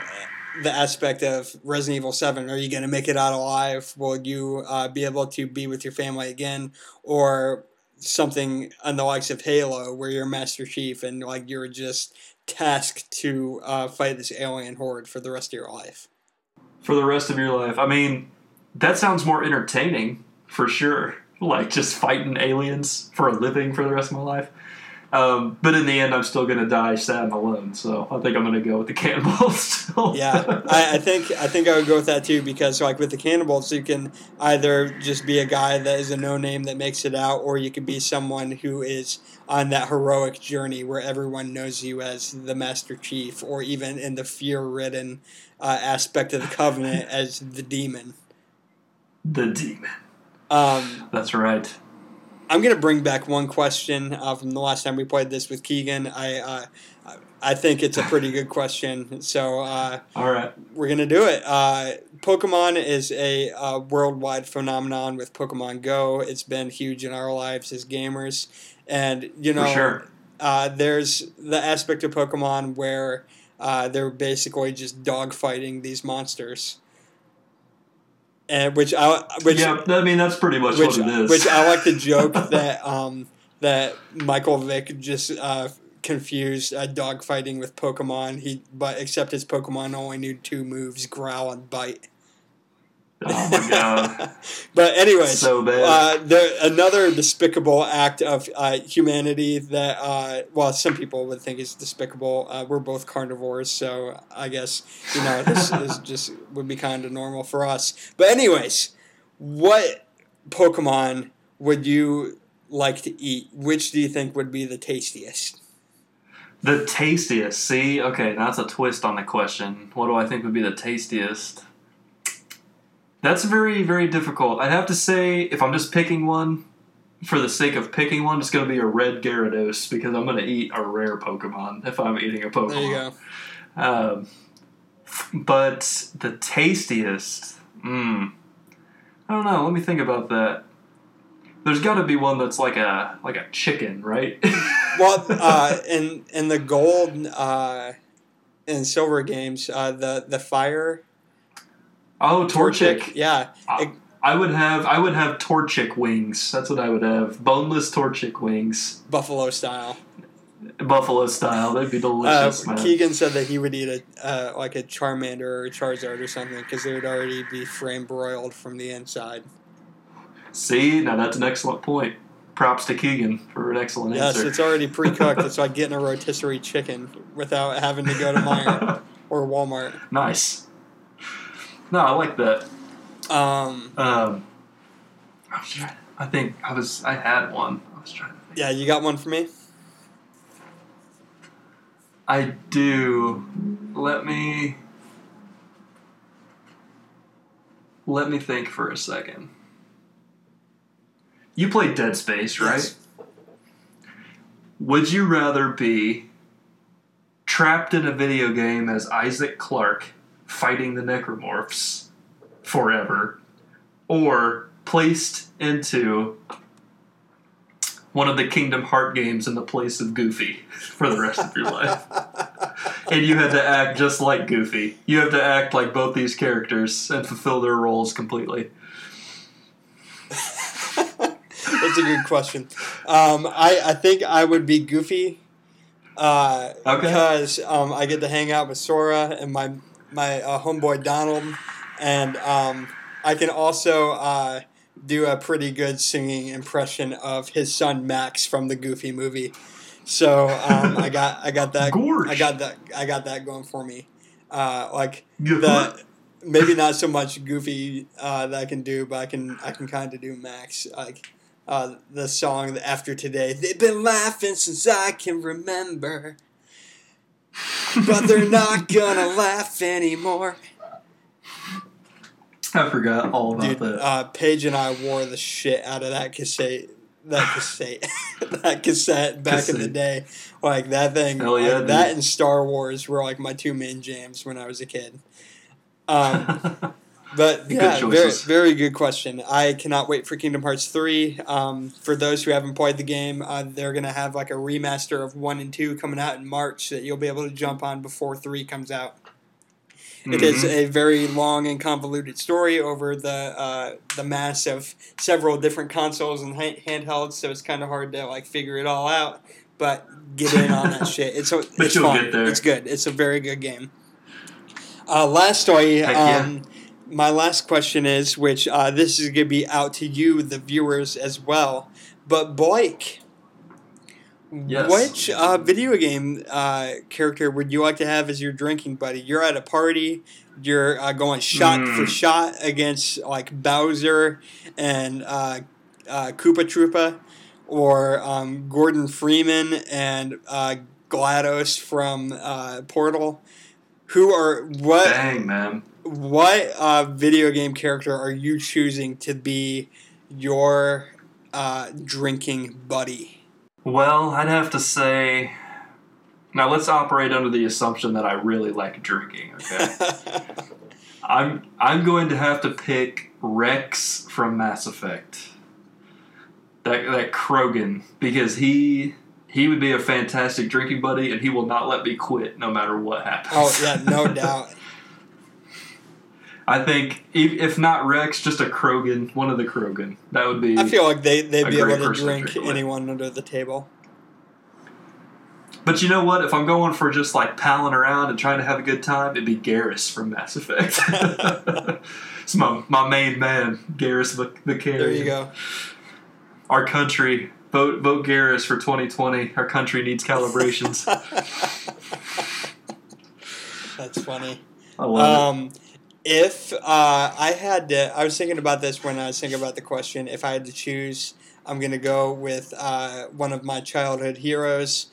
the aspect of Resident Evil 7. Are you going to make it out alive? Will you be able to be with your family again, or something on the likes of Halo, where you're Master Chief and like you're just tasked to fight this alien horde for the rest of your life? For the rest of your life, I mean. That sounds more entertaining, for sure. Like, just fighting aliens for a living for the rest of my life. But in the end, I'm still going to die sad and alone, so I think I'm going to go with the cannibals still. Yeah, I think I would go with that, too, because, like, with the cannibals, you can either just be a guy that is a no-name that makes it out, or you could be someone who is on that heroic journey where everyone knows you as the Master Chief, or even in the fear-ridden aspect of the Covenant as the demon. The demon. That's right. I'm going to bring back one question from the last time we played this with Keegan. I think it's a pretty good question. So all right, we're going to do it. Pokemon is a worldwide phenomenon with Pokemon Go. It's been huge in our lives as gamers. And, you know, there's the aspect of Pokemon where they're basically just dogfighting these monsters. And that's pretty much what it is. Which I like to joke that Michael Vick just confused dogfighting with Pokemon. But except his Pokemon only knew two moves: growl and bite. Oh my god! But anyway, so bad. Another despicable act of humanity that, well, some people would think is despicable. We're both carnivores, so I guess you know this is just would be kind of normal for us. But anyways, what Pokemon would you like to eat? Which do you think would be the tastiest? The tastiest. See, okay, that's a twist on the question. What do I think would be the tastiest? That's very, very difficult. I'd have to say, if I'm just picking one, for the sake of picking one, it's going to be a red Gyarados, because I'm going to eat a rare Pokemon if I'm eating a Pokemon. There you go. But the tastiest, I don't know. Let me think about that. There's got to be one that's like a chicken, right? Well, in the gold and silver games, the fire. Oh, Torchic. Yeah. I would have Torchic wings. That's what I would have. Boneless Torchic wings. Buffalo style. Buffalo style. That'd be delicious. Keegan said that he would eat a Charmander or a Charizard or something because they would already be frame broiled from the inside. See, now that's an excellent point. Props to Keegan for an excellent answer. Yes, it's already pre-cooked. It's like getting a rotisserie chicken without having to go to Meijer or Walmart. Nice. No, I like that. I had one. I was trying to think. Yeah, you got one for me? I do. Let me think for a second. You play Dead Space, right? Yes. Would you rather be trapped in a video game as Isaac Clarke fighting the necromorphs forever, or placed into one of the Kingdom Hearts games in the place of Goofy for the rest of your life? And you had to act just like Goofy. You have to act like both these characters and fulfill their roles completely. That's a good question. I think I would be Goofy okay. Because I get to hang out with Sora and my homeboy Donald, and I can also do a pretty good singing impression of his son Max from the Goofy movie. So I got that. Gorge. I got that going for me. Maybe not so much Goofy that I can do, but I can kind of do Max. The song After Today. They've been laughing since I can remember. But they're not gonna laugh anymore. I forgot all about that. Paige and I wore the shit out of that cassette back in the day. Like that thing, yeah, that and Star Wars were like my two main jams when I was a kid. But yeah, very, very good question. I cannot wait for Kingdom Hearts 3. For those who haven't played the game, they're going to have like a remaster of 1 and 2 coming out in March that you'll be able to jump on before 3 comes out. Mm-hmm. It is a very long and convoluted story over the mass of several different consoles and handhelds, so it's kind of hard to like figure it all out, but get in on that shit. It's you'll fun. Get there. It's good. It's a very good game. Last story... My last question is, which this is going to be out to you, the viewers, as well. But Blake, yes. Which video game character would you like to have as your drinking buddy? You're at a party. You're going shot for shot against like Bowser and Koopa Troopa, or Gordon Freeman and GLaDOS from Portal. Dang, man. What video game character are you choosing to be your drinking buddy? Well, I'd have to say... Now, let's operate under the assumption that I really like drinking, okay? I'm going to have to pick Rex from Mass Effect. That Krogan. Because he would be a fantastic drinking buddy, and he will not let me quit no matter what happens. Oh, yeah, no doubt. I think, if not Rex, just a Krogan, one of the Krogan. That would be. I feel like they'd be able to drink anyone under the table. But you know what? If I'm going for just like palling around and trying to have a good time, it'd be Garrus from Mass Effect. It's my main man, Garrus the Carrier. There you go. Our country, vote Garrus for 2020. Our country needs calibrations. That's funny. I love it. If I was thinking about this when I was thinking about the question. If I had to choose, I'm going to go with one of my childhood heroes,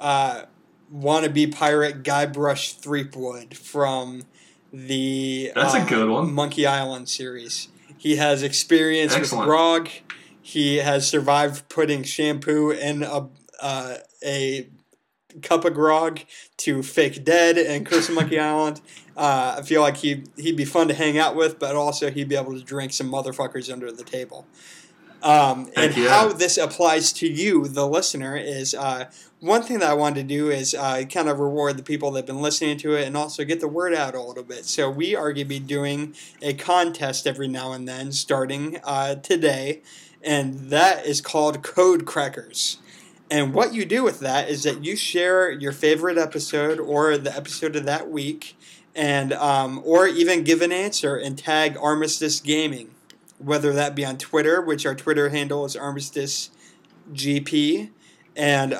wannabe pirate Guybrush Threepwood from the That's a good one. Monkey Island series. He has experience Excellent. With grog. He has survived putting shampoo in a cup of grog to fake dead and Curse of Monkey Island. I feel like he'd be fun to hang out with, but also he'd be able to drink some motherfuckers under the table. How this applies to you, the listener, is one thing that I wanted to do is kind of reward the people that have been listening to it and also get the word out a little bit. So we are going to be doing a contest every now and then starting today, and that is called Code Crackers. And what you do with that is that you share your favorite episode or the episode of that week, and or even give an answer and tag Armistice Gaming, whether that be on Twitter, which our Twitter handle is Armistice GP, and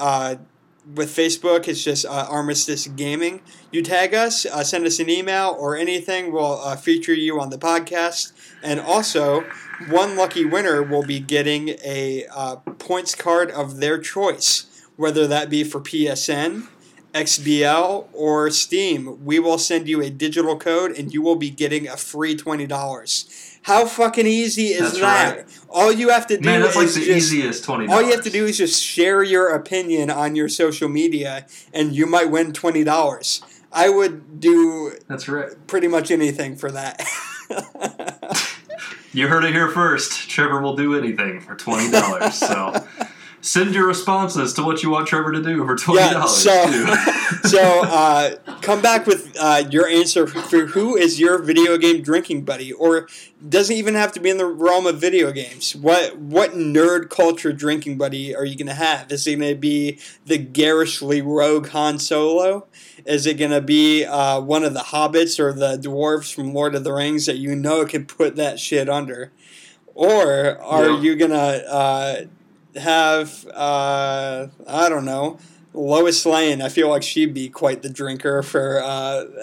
with Facebook it's just Armistice Gaming. You tag us, send us an email or anything. We'll feature you on the podcast, and also one lucky winner will be getting a points card of their choice, whether that be for PSN, XBL, or Steam. We will send you a digital code, and you will be getting a free $20. How fucking easy is that? Right. All you have to do is just share your opinion on your social media, and you might win $20. I would do pretty much anything for that. You heard it here first. Trevor will do anything for $20. So. Send your responses to what you want Trevor to do for $20. Come back with your answer for who is your video game drinking buddy, or doesn't even have to be in the realm of video games. What nerd culture drinking buddy are you going to have? Is it going to be the garishly rogue Han Solo? Is it going to be one of the hobbits or the dwarves from Lord of the Rings that you know can put that shit under? Or are you going to... have I don't know, Lois Lane. I feel like she'd be quite the drinker for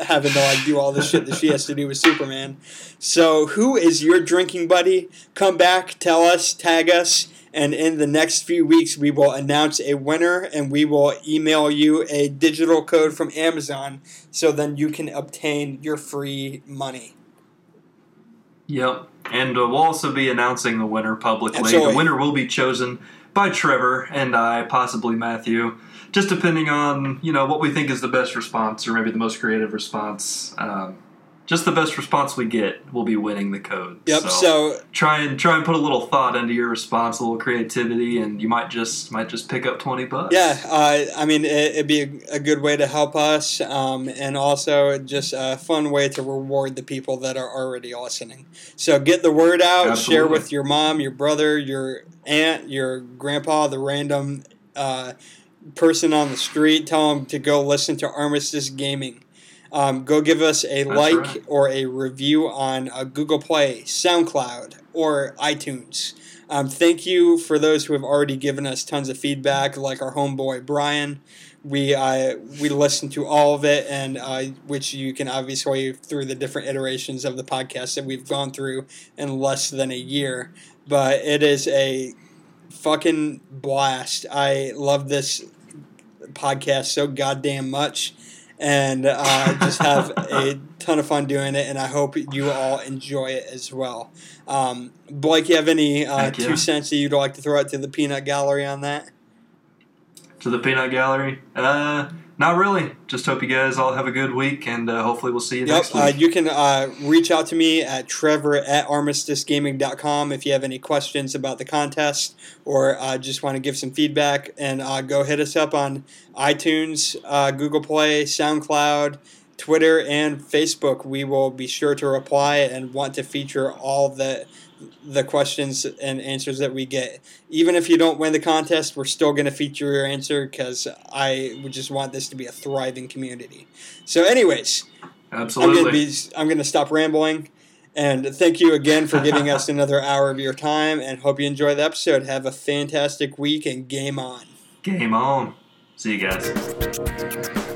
having to like do all the shit that she has to do with Superman. So who is your drinking buddy? Come back, tell us, tag us, and in the next few weeks we will announce a winner, and we will email you a digital code from Amazon so then you can obtain your free money. Yep. And we'll also be announcing the winner publicly. Absolutely. The winner will be chosen by Trevor and I, possibly Matthew, just depending on, what we think is the best response or maybe the most creative response. Just the best response we get will be winning the code. Yep. So try and put a little thought into your response, a little creativity, and you might just pick up $20. Yeah. It'd be a good way to help us, and also just a fun way to reward the people that are already listening. So get the word out. Absolutely. Share with your mom, your brother, your aunt, your grandpa, the random person on the street. Tell them to go listen to Armistice Gaming. Go give us a or a review on Google Play, SoundCloud, or iTunes. Thank you for those who have already given us tons of feedback, like our homeboy Brian. We listen to all of it, and which you can obviously through the different iterations of the podcast that we've gone through in less than a year. But it is a fucking blast. I love this podcast so goddamn much. And just have a ton of fun doing it, and I hope you all enjoy it as well. Blake, you have any 2 cents that you'd like to throw out to the peanut gallery on that? To the peanut gallery? Not really. Just hope you guys all have a good week, and hopefully we'll see you next week. You can reach out to me at trevor@armisticegaming.com if you have any questions about the contest or just want to give some feedback. And go hit us up on iTunes, Google Play, SoundCloud, Twitter and Facebook. We will be sure to reply and want to feature all the questions and answers that we get. Even if you don't win the contest, we're still going to feature your answer because I would just want this to be a thriving community. So anyways, I'm going to stop rambling. And thank you again for giving us another hour of your time, and hope you enjoy the episode. Have a fantastic week, and game on. Game on. See you guys.